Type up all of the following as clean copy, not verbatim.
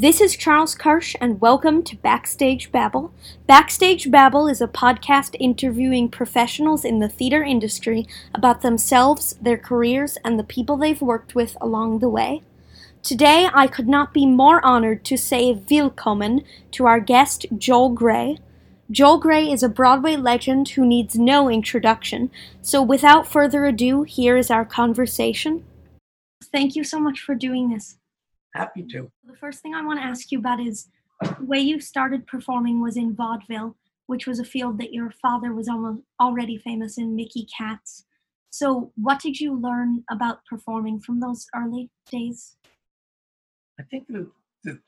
This is Charles Kirsch, and welcome to Backstage Babble. Backstage Babble is a podcast interviewing professionals in the theater industry about themselves, their careers, and the people they've worked with along the way. Today, I could not be more honored to say willkommen to our guest, Joel Gray. Joel Gray is a Broadway legend who needs no introduction, so without further ado, here is our conversation. Thank you so much for doing this. Happy to. The first thing I want to ask you about is the way you started performing was in vaudeville, which was a field that your father was already famous in, Mickey Katz. So what did you learn about performing from those early days? I think the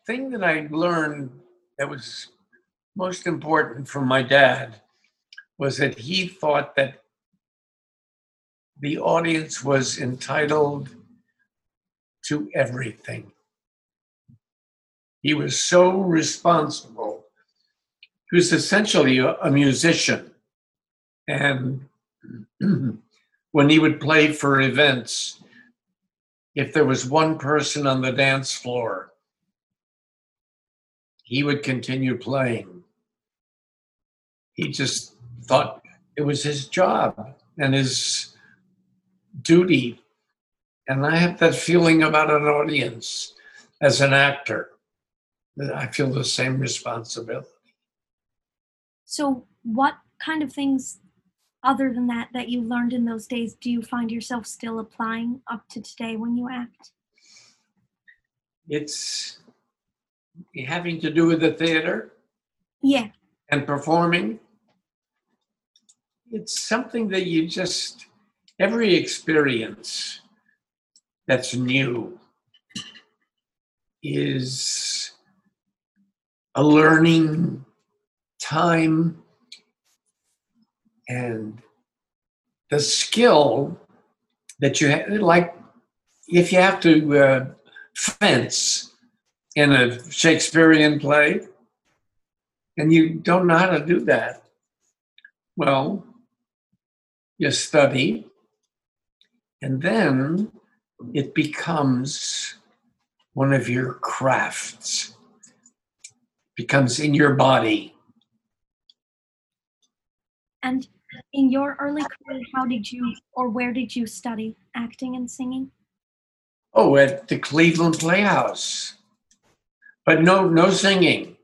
thing that I learned that was most important from my dad was that he thought that the audience was entitled to everything. He was so responsible. He was essentially a musician. And when he would play for events, if there was one person on the dance floor, he would continue playing. He just thought it was his job and his duty. And I have that feeling about an audience as an actor. I feel the same responsibility. So what kind of things, other than that you learned in those days, do you find yourself still applying up to today when you act? It's having to do with the theater. Yeah. And performing. It's something that you just, every experience that's new is a learning time, and the skill that you have, like if you have to fence in a Shakespearean play and you don't know how to do that, well, you study, and then it becomes one of your crafts. Becomes in your body. And in your early career, how did you, or where did you study acting and singing? Oh, at the Cleveland Playhouse. But no singing.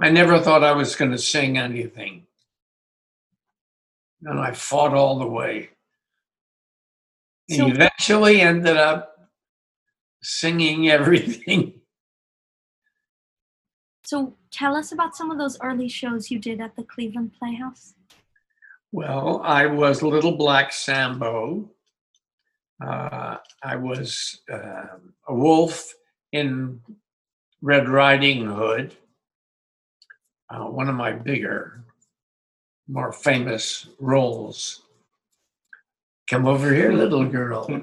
I never thought I was going to sing anything. And I fought all the way. And eventually ended up singing everything. So tell us about some of those early shows you did at the Cleveland Playhouse. Well, I was Little Black Sambo. I was a wolf in Red Riding Hood. One of my bigger, more famous roles. Come over here, little girl.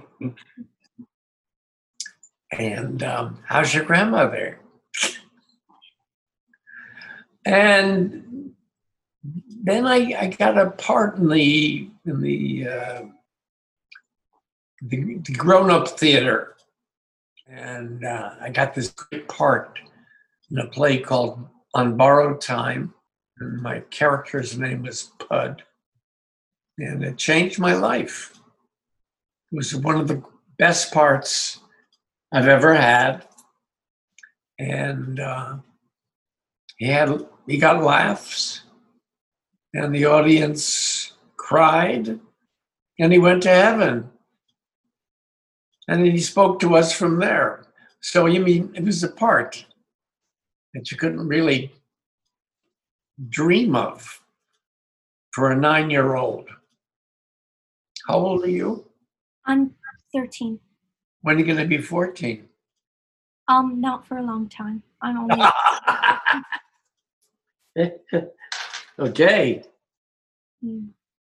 And how's your grandmother? And then I got a part in the grown-up theater, and I got this great part in a play called On Borrowed Time, and my character's name was Pud, and it changed my life. It was one of the best parts I've ever had, and He got laughs, and the audience cried, and he went to heaven. And he spoke to us from there. So, you mean, it was a part that you couldn't really dream of for a 9-year-old. How old are you? I'm 13. When are you going to be 14? Not for a long time. I'm only. Okay.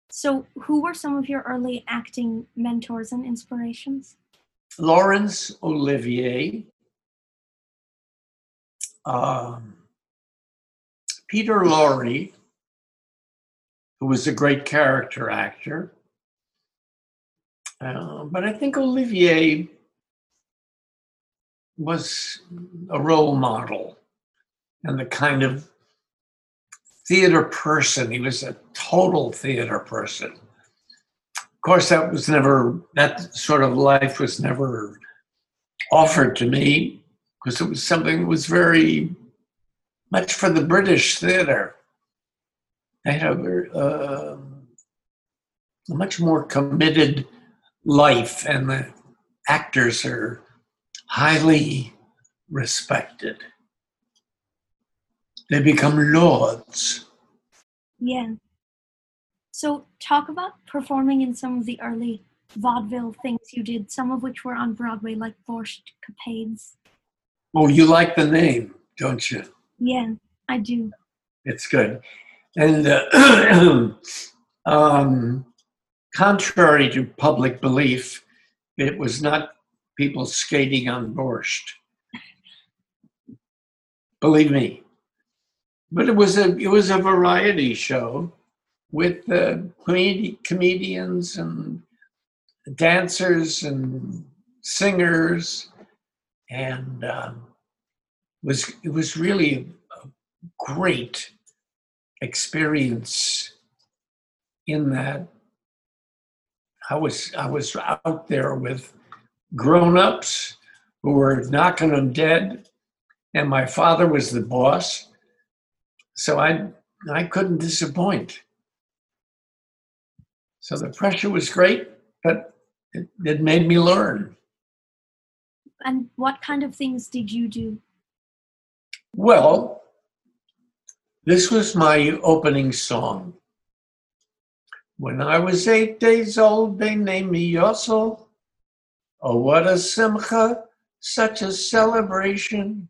So who were some of your early acting mentors and inspirations? Laurence Olivier, Peter Lorre, who was a great character actor. But I think Olivier was a role model and the kind of theater person. He was a total theater person. Of course, that was never, that sort of life was never offered to me because it was something that was very much for the British theater. They had a much more committed life, and the actors are highly respected. They become lords. Yeah. So talk about performing in some of the early vaudeville things you did, some of which were on Broadway, like Borscht Capades. Oh, you like the name, don't you? Yeah, I do. It's good. And contrary to public belief, it was not people skating on borscht. Believe me. But it was a variety show with comedians and dancers and singers, and it was really a great experience in that I was out there with grown-ups who were knocking them dead, and my father was the boss, so I couldn't disappoint. So the pressure was great, but it made me learn. And what kind of things did you do? Well, this was my opening song. When I was 8 days old, they named me Yossel. Oh, what a simcha, such a celebration.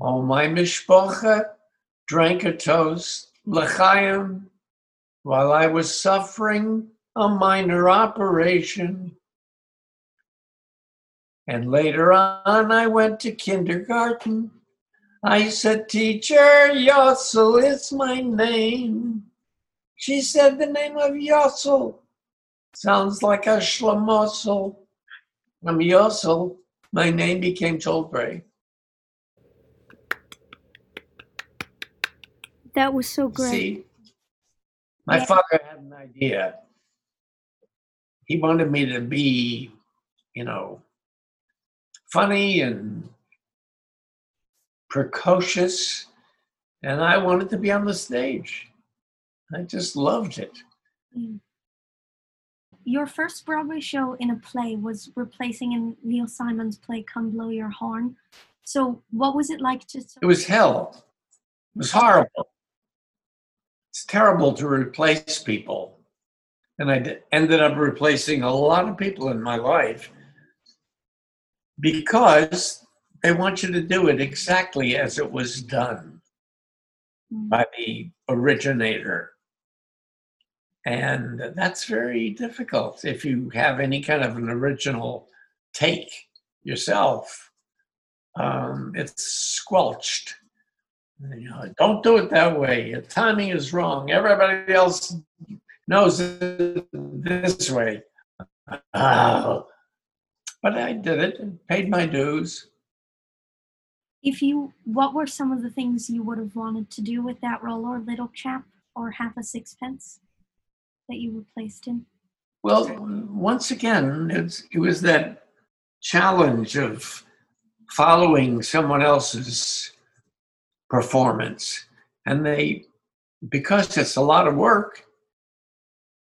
All my mishpocha drank a toast, l'chaim, while I was suffering a minor operation. And later on, I went to kindergarten. I said, "Teacher, Yossel is my name." She said, "The name of Yossel sounds like a schlamossel." From Yossel, my name became Joel Gray. That was so great. See, my father had an idea. He wanted me to be, funny and precocious, and I wanted to be on the stage. I just loved it. Your first Broadway show in a play was replacing in Neil Simon's play, Come Blow Your Horn. So what was it like to... It was hell. It was horrible. It's terrible to replace people. And I ended up replacing a lot of people in my life because they want you to do it exactly as it was done by the originator. And that's very difficult if you have any kind of an original take yourself. It's squelched. Don't do it that way. Your timing is wrong. Everybody else knows it this way. But I did it and paid my dues. What were some of the things you would have wanted to do with that role, or Little Chap, or Half a Sixpence, that you were placed in? Well, once again, it was that challenge of following someone else's performance. And because it's a lot of work,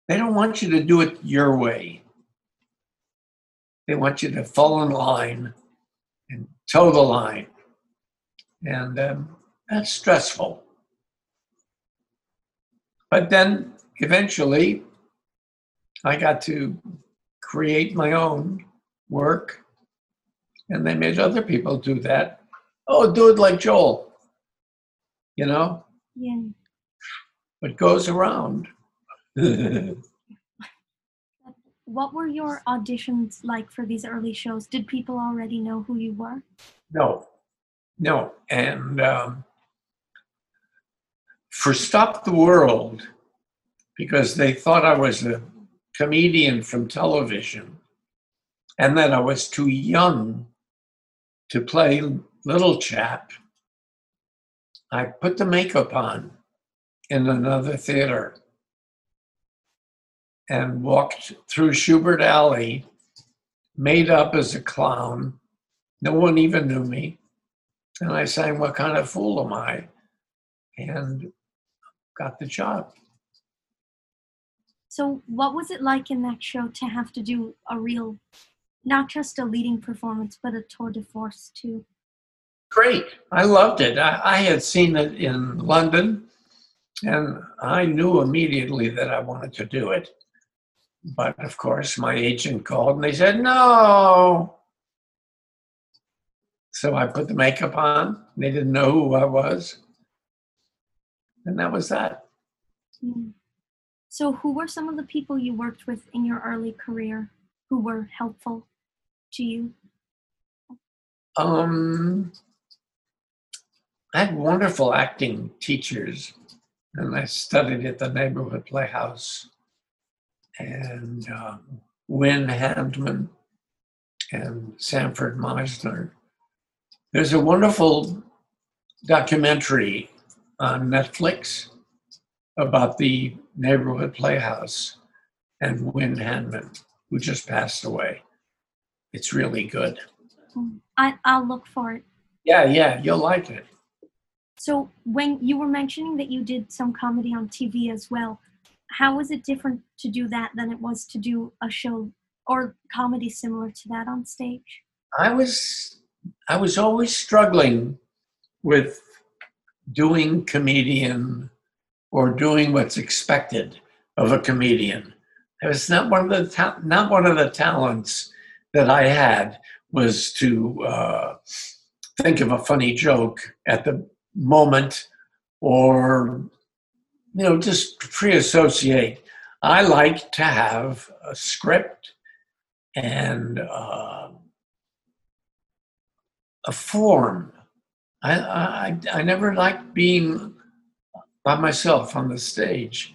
they don't want you to do it your way. They want you to fall in line and toe the line. And that's stressful. But then eventually I got to create my own work, and they made other people do that. oh, do it like Joel, you know? Yeah. It goes around. What were your auditions like for these early shows? Did people already know who you were? No, no. And for Stop the World, because they thought I was a comedian from television and that I was too young to play Little Chap, I put the makeup on in another theater and walked through Shubert Alley, made up as a clown. No one even knew me. And I sang, "What Kind of Fool Am I?" and got the job. So what was it like in that show to have to do a real, not just a leading performance, but a tour de force too? Great. I loved it. I had seen it in London, and I knew immediately that I wanted to do it. But of course, my agent called and they said, no. So I put the makeup on. They didn't know who I was. And that was that. So who were some of the people you worked with in your early career who were helpful to you? I had wonderful acting teachers. And I studied at the Neighborhood Playhouse, and Wynne Handman and Sanford Meisner. There's a wonderful documentary on Netflix about the Neighborhood Playhouse and Wynne Handman, who just passed away. It's really good. I'll look for it. Yeah, you'll like it. So when you were mentioning that you did some comedy on TV as well, how was it different to do that than it was to do a show or comedy similar to that on stage? I was always struggling with doing comedian or doing what's expected of a comedian. It was not one of the talents that I had was to think of a funny joke at the moment, or just free associate. I like to have a script and a form. I never liked being by myself on the stage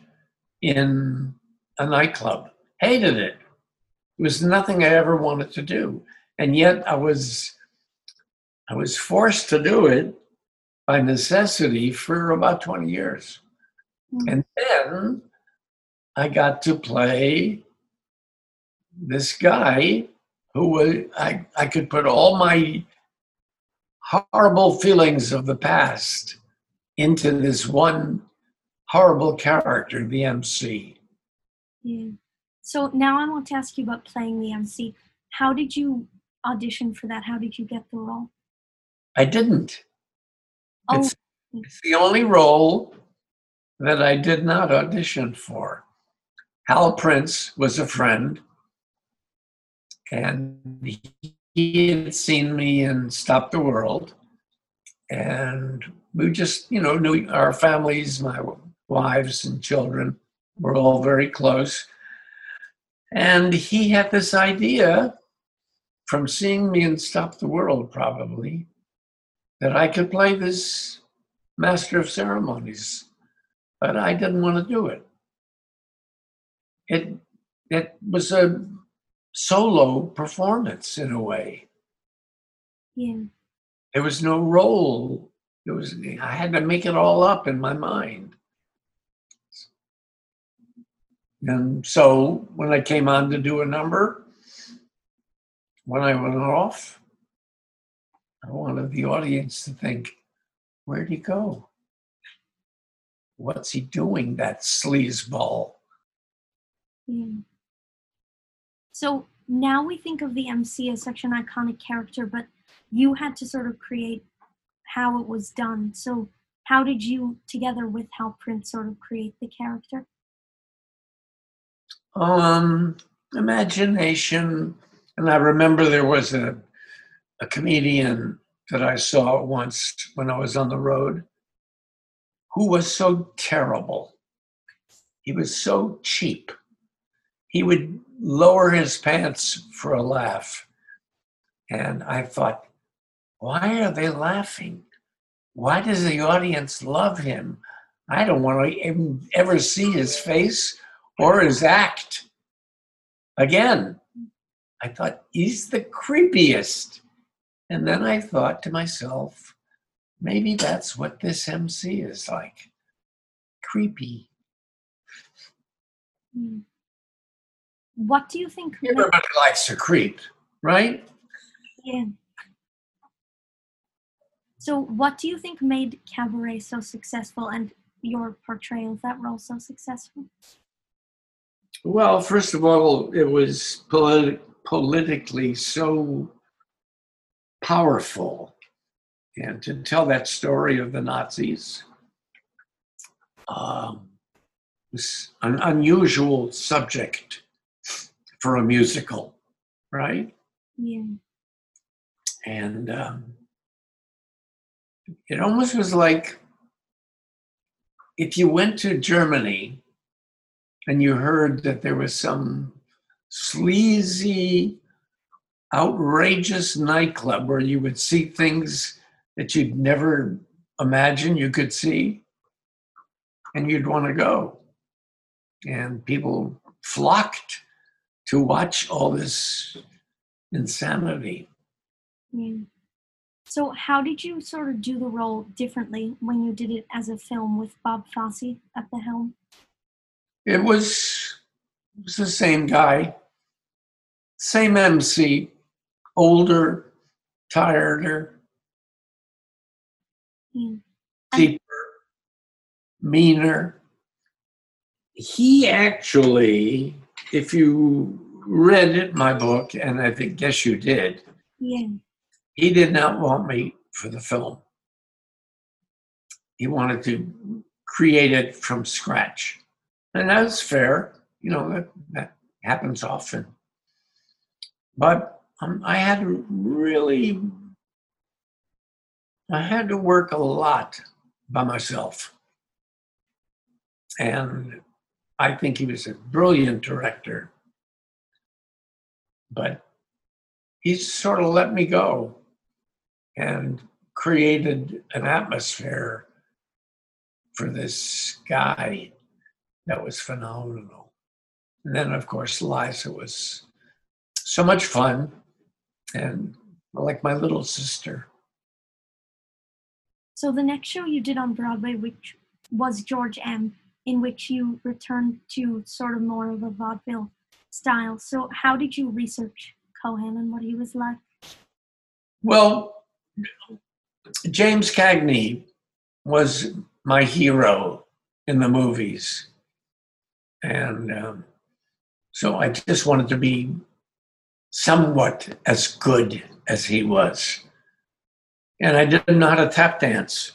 in a nightclub. Hated it. It was nothing I ever wanted to do, and yet I was forced to do it by necessity for about 20 years. And then I got to play this guy who was, I could put all my horrible feelings of the past into this one horrible character, the MC. Yeah. So now I want to ask you about playing the MC. How did you audition for that? How did you get the role? I didn't. It's the only role that I did not audition for. Hal Prince was a friend, and he had seen me in Stop the World, and we just, knew our families, my wives and children were all very close. And he had this idea from seeing me in Stop the World, probably, that I could play this master of ceremonies, but I didn't want to do it. It was a solo performance in a way. Yeah. There was no role. I had to make it all up in my mind. And so when I came on to do a number, when I went off, I wanted the audience to think, where'd he go? What's he doing, that sleazeball? Yeah. So now we think of the MC as such an iconic character, but you had to sort of create how it was done. So how did you, together with Hal Prince, sort of create the character? Imagination. And I remember there was a comedian that I saw once when I was on the road, who was so terrible. He was so cheap. He would lower his pants for a laugh. And I thought, why are they laughing? Why does the audience love him? I don't want to ever see his face or his act again. I thought, he's the creepiest. And then I thought to myself, maybe that's what this MC is like. Creepy. What do you think? Everybody likes to creep, right? Yeah. So what do you think made Cabaret so successful and your portrayal of that role so successful? Well, first of all, it was politically so powerful. And to tell that story of the Nazis was an unusual subject for a musical, right? Yeah. And it almost was like if you went to Germany and you heard that there was some sleazy, outrageous nightclub where you would see things that you'd never imagine you could see, and you'd want to go. And people flocked to watch all this insanity. Mm. So how did you sort of do the role differently when you did it as a film with Bob Fosse at the helm? It was the same guy, same MC, older, tireder, deeper, meaner. He actually, if you read it, my book, and I think, guess you did, yeah. He did not want me for the film. He wanted to create it from scratch. And that's fair. You know, that happens often. But I had to work a lot by myself. And I think he was a brilliant director, but he sort of let me go and created an atmosphere for this guy that was phenomenal. And then, of course, Liza was so much fun and like my little sister. So the next show you did on Broadway, which was George M., in which you returned to sort of more of a vaudeville style. So how did you research Cohen and what he was like? Well, James Cagney was my hero in the movies. And so I just wanted to be somewhat as good as he was. And I didn't know how to tap dance.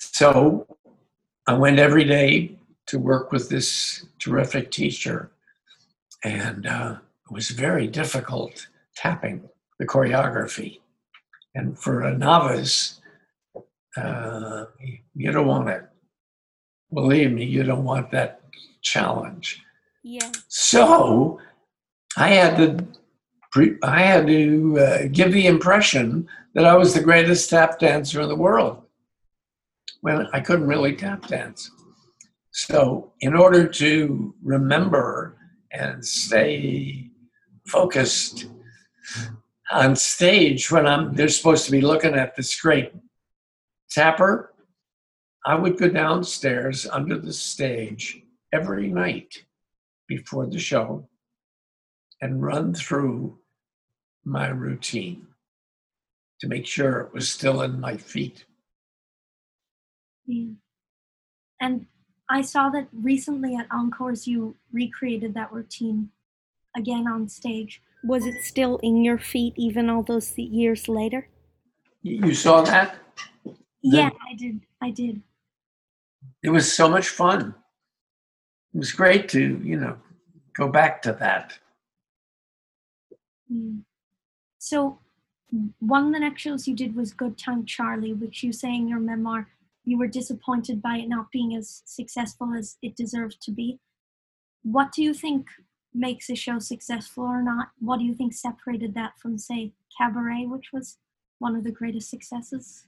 So I went every day to work with this terrific teacher. And it was very difficult tapping, the choreography. And for a novice, you don't want it. Believe me, you don't want that challenge. Yeah. So I had to give the impression that I was the greatest tap dancer in the world when I couldn't really tap dance. So in order to remember and stay focused on stage when they're supposed to be looking at this great tapper, I would go downstairs under the stage every night before the show and run through my routine to make sure it was still in my feet. Yeah. And I saw that recently at Encores you recreated that routine again on stage. Was it still in your feet even all those years later? You saw that? Yeah, I did. It was so much fun. It was great to, you know, go back to that. So One of the next shows you did was Good Time Charlie, which you say in your memoir, you were disappointed by it not being as successful as it deserved to be. What do you think makes a show successful or not? What do you think separated that from, say, Cabaret, which was one of the greatest successes?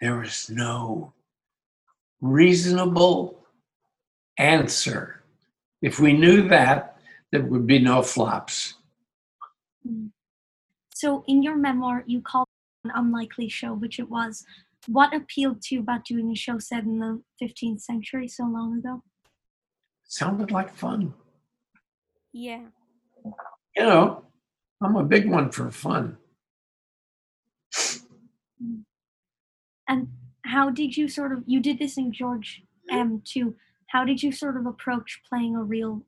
There is no reasonable answer. If we knew that, there would be no flops. So in your memoir, you called it an unlikely show, which it was. What appealed to you about doing a show set in the 15th century so long ago? Sounded like fun. Yeah. You know, I'm a big one for fun. And how did you sort of, you did this in George M. too, how did you sort of approach playing a real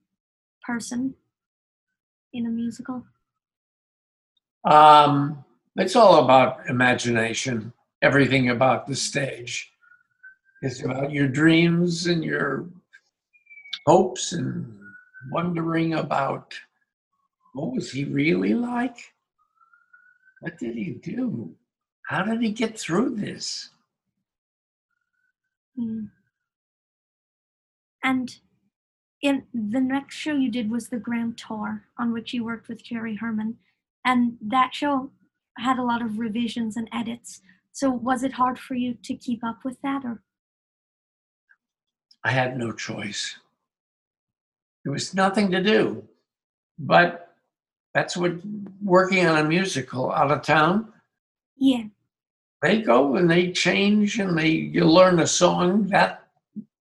person in a musical? It's all about imagination. Everything about the stage. It's about your dreams and your hopes and wondering about what was he really like? What did he do? How did he get through this? And in the next show you did was the Grand Tour, on which you worked with Jerry Herman. And that show had a lot of revisions and edits. So was it hard for you to keep up with that, or? I had no choice. There was nothing to do, but that's what working on a musical out of town. Yeah. They go and they change and you learn a song that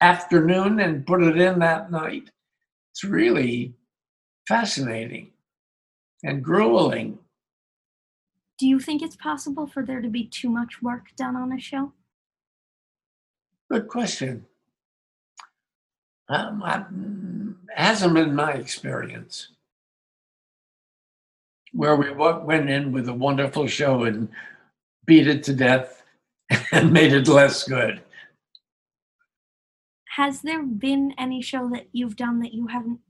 afternoon and put it in that night. It's really fascinating and grueling. Do you think it's possible for there to be too much work done on a show? Good question. It hasn't been my experience. Where we went in with a wonderful show and beat it to death and made it less good. Has there been any show that you've done that you haven't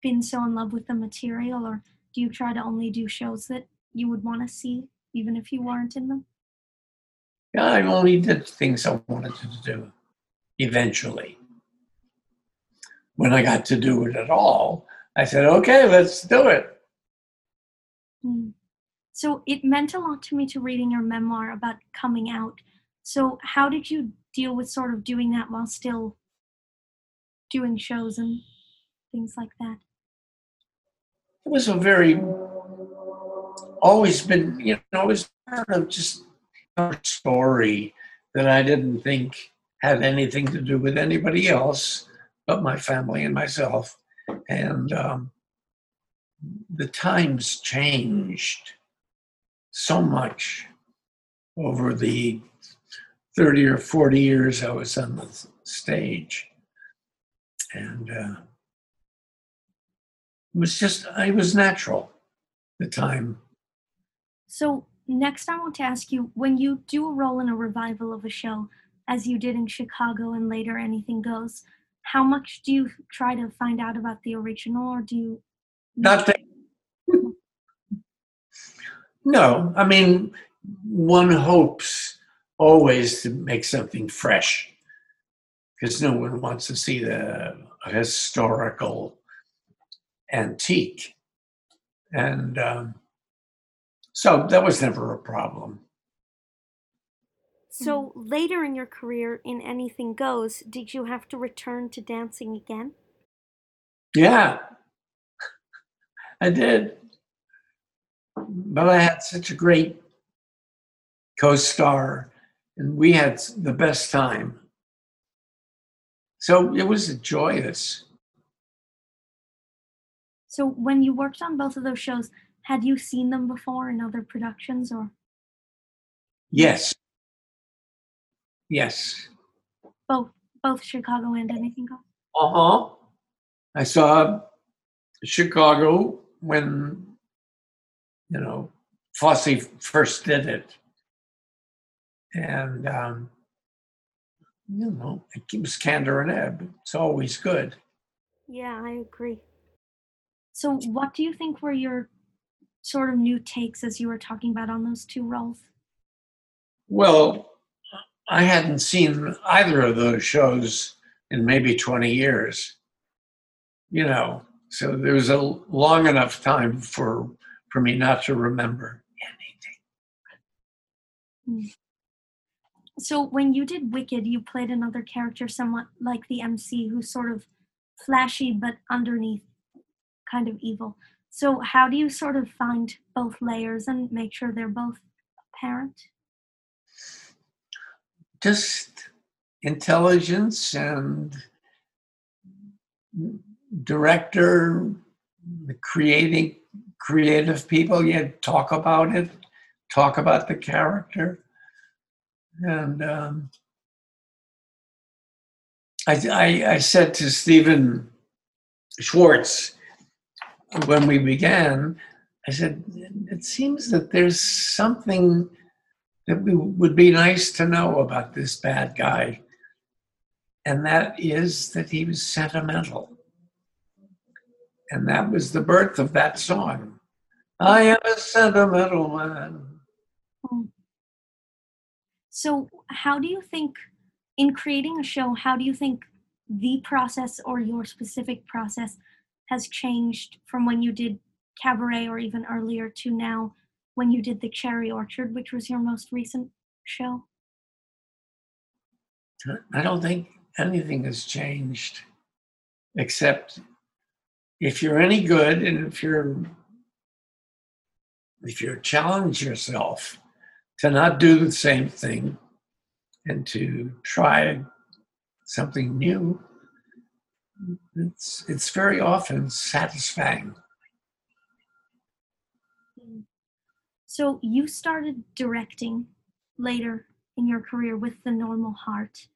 been so in love with the material, or do you try to only do shows that you would want to see, even if you weren't in them? Yeah, I only did things I wanted to do eventually. When I got to do it at all, I said, okay, let's do it. So it meant a lot to me to reading your memoir about coming out. So how did you deal with sort of doing that while still doing shows and things like that? It was a very... always been, you know, it was part of just a story that I didn't think had anything to do with anybody else but my family and myself. And the times changed so much over the 30 or 40 years I was on the stage. And it was just, it was natural, the time. So next I want to ask you, when you do a role in a revival of a show, as you did in Chicago and later Anything Goes, how much do you try to find out about the original, or do you... Nothing. No, I mean, one hopes always to make something fresh, because no one wants to see a historical antique. And... so that was never a problem. So later in your career, in Anything Goes, did you have to return to dancing again? Yeah, I did. But I had such a great co-star, and we had the best time. So it was joyous. So when you worked on both of those shows, had you seen them before in other productions, or? Yes. Yes. Both Chicago and Anything Goes? Uh-huh. I saw Chicago when, you know, Fosse first did it. And, you know, it keeps candor and ebb. It's always good. Yeah, I agree. So what do you think were your sort of new takes, as you were talking about, on those two roles? Well, I hadn't seen either of those shows in maybe 20 years, you know, so there was a long enough time for me not to remember anything. So when you did Wicked, you played another character somewhat like the MC, who's sort of flashy but underneath kind of evil. So how do you sort of find both layers and make sure they're both apparent? Just intelligence and director, creating creative people. You talk about it, talk about the character. And I said to Stephen Schwartz when we began, I said, it seems that there's something that would be nice to know about this bad guy. And that is that he was sentimental. And that was the birth of that song. I am a sentimental man. So how do you think, in creating a show, how do you think the process or your specific process has changed from when you did Cabaret or even earlier to now, when you did The Cherry Orchard, which was your most recent show? I don't think anything has changed, except if you're any good and if you challenge yourself to not do the same thing and to try something new, it's very often satisfying. So you started directing later in your career with The Normal Heart,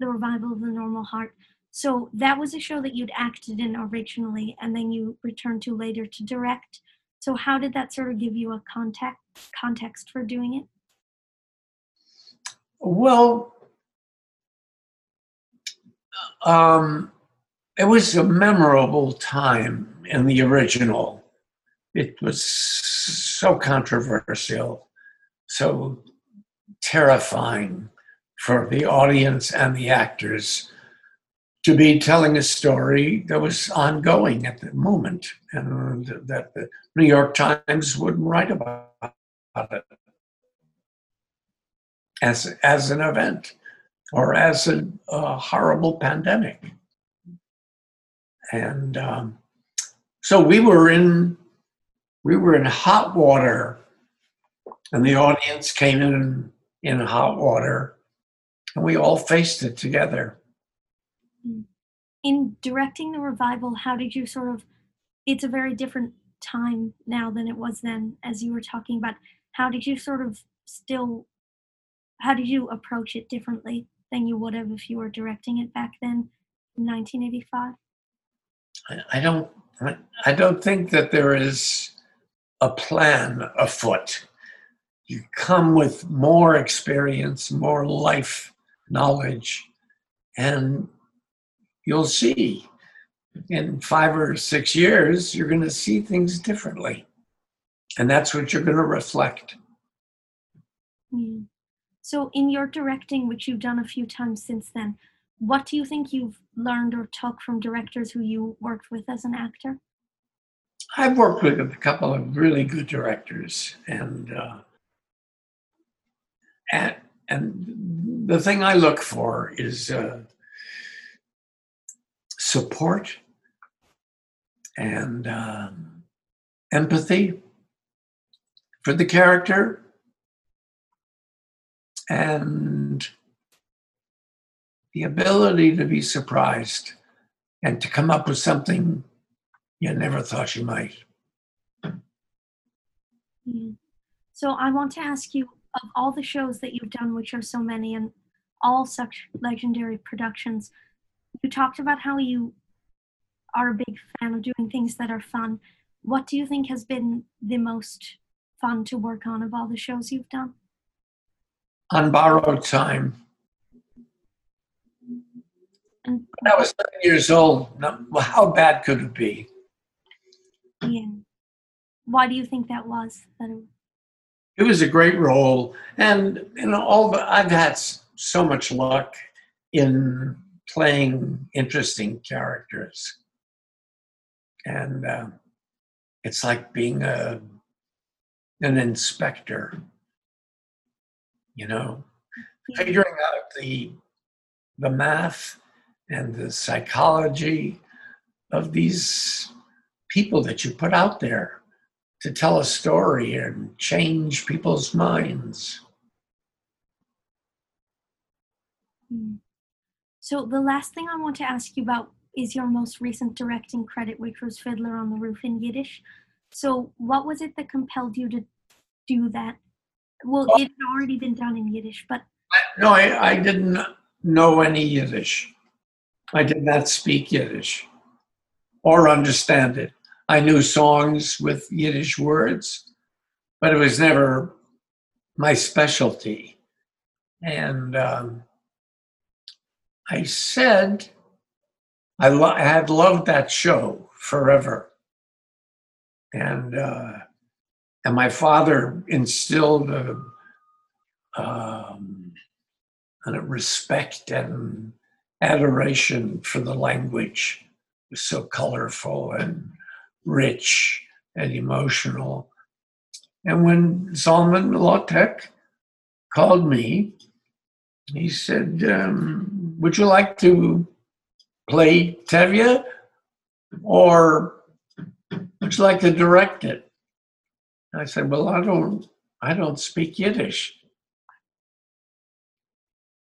the revival of The Normal Heart. So that was a show that you'd acted in originally, and then you returned to later to direct. So how did that sort of give you a context for doing it? Well, it was a memorable time in the original. It was so controversial, so terrifying for the audience and the actors to be telling a story that was ongoing at the moment and that the New York Times wouldn't write about it as an event or as a horrible pandemic. And so we were in hot water, and the audience came in hot water, and we all faced it together. In directing the revival, how did you sort of, it's a very different time now than it was then, as you were talking about, how did you approach it differently than you would have if you were directing it back then in 1985? I don't think that there is a plan afoot. You come with more experience, more life knowledge, and you'll see in 5 or 6 years, you're going to see things differently. And that's what you're going to reflect. Mm. So in your directing, which you've done a few times since then, what do you think you've learned or took from directors who you worked with as an actor? I've worked with a couple of really good directors, and the thing I look for is support and empathy for the character and the ability to be surprised and to come up with something you never thought you might. So I want to ask you, of all the shows that you've done, which are so many and all such legendary productions, you talked about how you are a big fan of doing things that are fun. What do you think has been the most fun to work on of all the shows you've done? On Borrowed Time. When I was 9 years old, how bad could it be? Yeah. Why do you think that was? It was a great role, and I've had so much luck in playing interesting characters, and it's like being an inspector, you know, figuring out the math and the psychology of these people that you put out there to tell a story and change people's minds. So the last thing I want to ask you about is your most recent directing credit, which was Fiddler on the Roof in Yiddish. So what was it that compelled you to do that? Well, it had already been done in Yiddish, but... No, I didn't know any Yiddish. I did not speak Yiddish or understand it. I knew songs with Yiddish words, but it was never my specialty. And I said I had loved that show forever. And my father instilled a respect and adoration for the language. It was so colorful and rich and emotional. And when Solomon Lotek called me, he said, would you like to play Tevye, or would you like to direct it? I said, well, I don't speak Yiddish,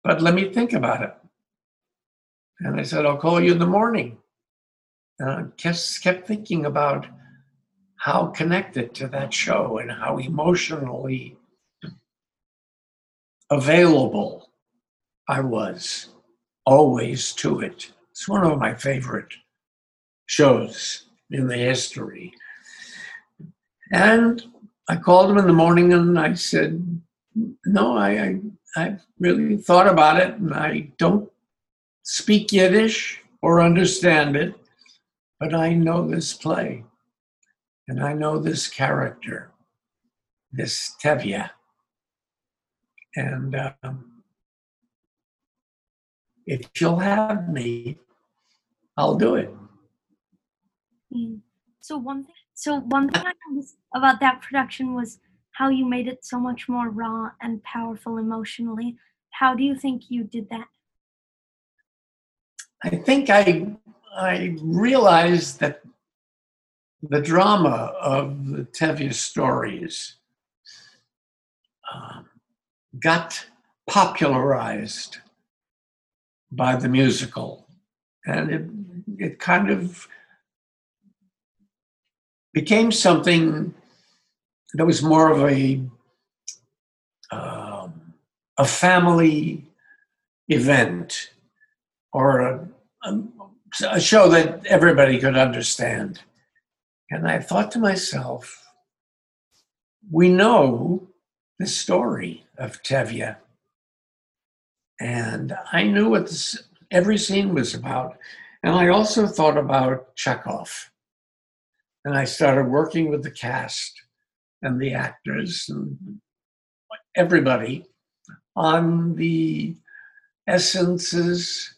but let me think about it. And I said, I'll call you in the morning. And I just kept thinking about how connected to that show and how emotionally available I was always to it. It's one of my favorite shows in the history. And I called him in the morning and I said, no, I really thought about it, and I don't speak Yiddish or understand it, but I know this play and I know this character, this Tevye. And if you'll have me, I'll do it. So one thing I noticed about that production was how you made it so much more raw and powerful emotionally. How do you think you did that? I think I realized that the drama of the Tevye stories got popularized by the musical, and it kind of became something that was more of a family event, or a show that everybody could understand. And I thought to myself, we know the story of Tevye, and I knew what every scene was about. And I also thought about Chekhov, and I started working with the cast and the actors and everybody on the essences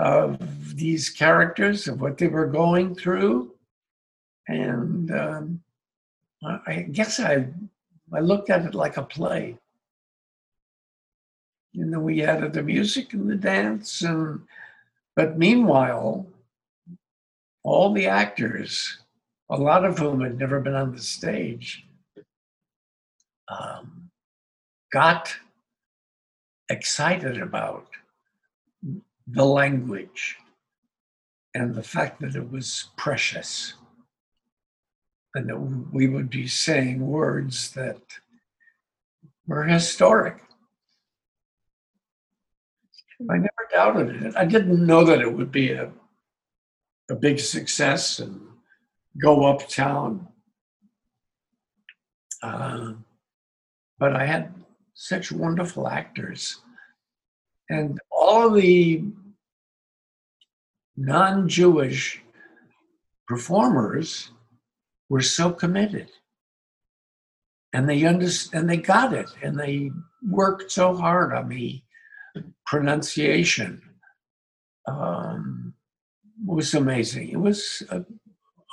of these characters, of what they were going through. And I guess I looked at it like a play. And then we added the music and the dance, but meanwhile, all the actors, a lot of whom had never been on the stage, got excited about the language and the fact that it was precious, and that we would be saying words that were historic. I never doubted it. I didn't know that it would be a big success and go uptown. But I had such wonderful actors, and all of the non-Jewish performers were so committed. And they got it, and they worked so hard on the pronunciation. It was amazing. It was a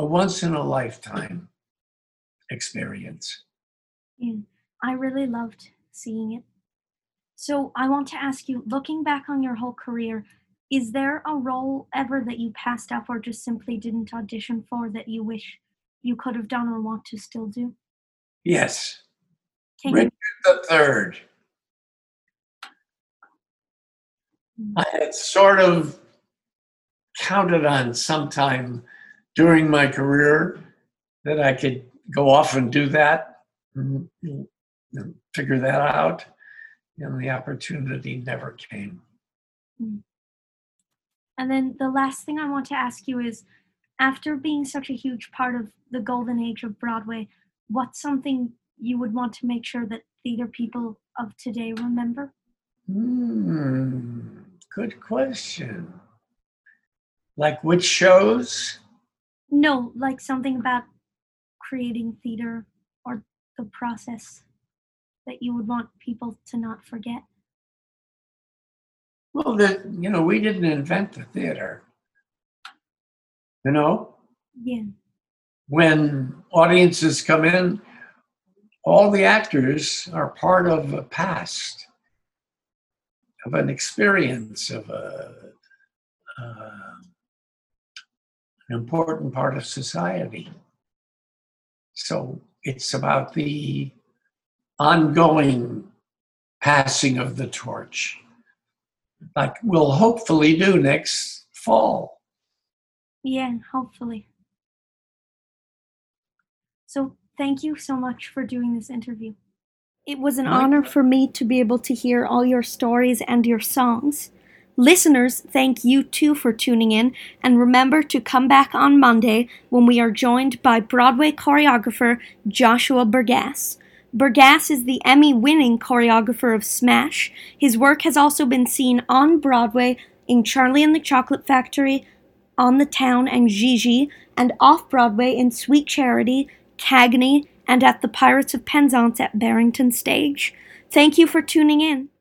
once-in-a-lifetime experience. Yeah, I really loved seeing it. So I want to ask you, looking back on your whole career, is there a role ever that you passed up or just simply didn't audition for that you wish you could have done or want to still do? Yes. Richard III. I had sort of counted on sometime during my career that I could go off and do that and figure that out. And the opportunity never came. And then the last thing I want to ask you is, after being such a huge part of the golden age of Broadway, what's something you would want to make sure that theater people of today remember? Good question. Like which shows? No, like something about creating theater or the process that you would want people to not forget. Well, we didn't invent the theater. You know? Yeah. When audiences come in, all the actors are part of a past, of an experience, of an important part of society. So it's about the ongoing passing of the torch, like we'll hopefully do next fall. Yeah, hopefully. So thank you so much for doing this interview. It was an honor for me to be able to hear all your stories and your songs. Listeners, thank you too for tuning in, and remember to come back on Monday when we are joined by Broadway choreographer Joshua Burgass. Burgass is the Emmy-winning choreographer of Smash. His work has also been seen on Broadway in Charlie and the Chocolate Factory, On the Town and Gigi, and off-Broadway in Sweet Charity, Cagney, and at the Pirates of Penzance at Barrington Stage. Thank you for tuning in.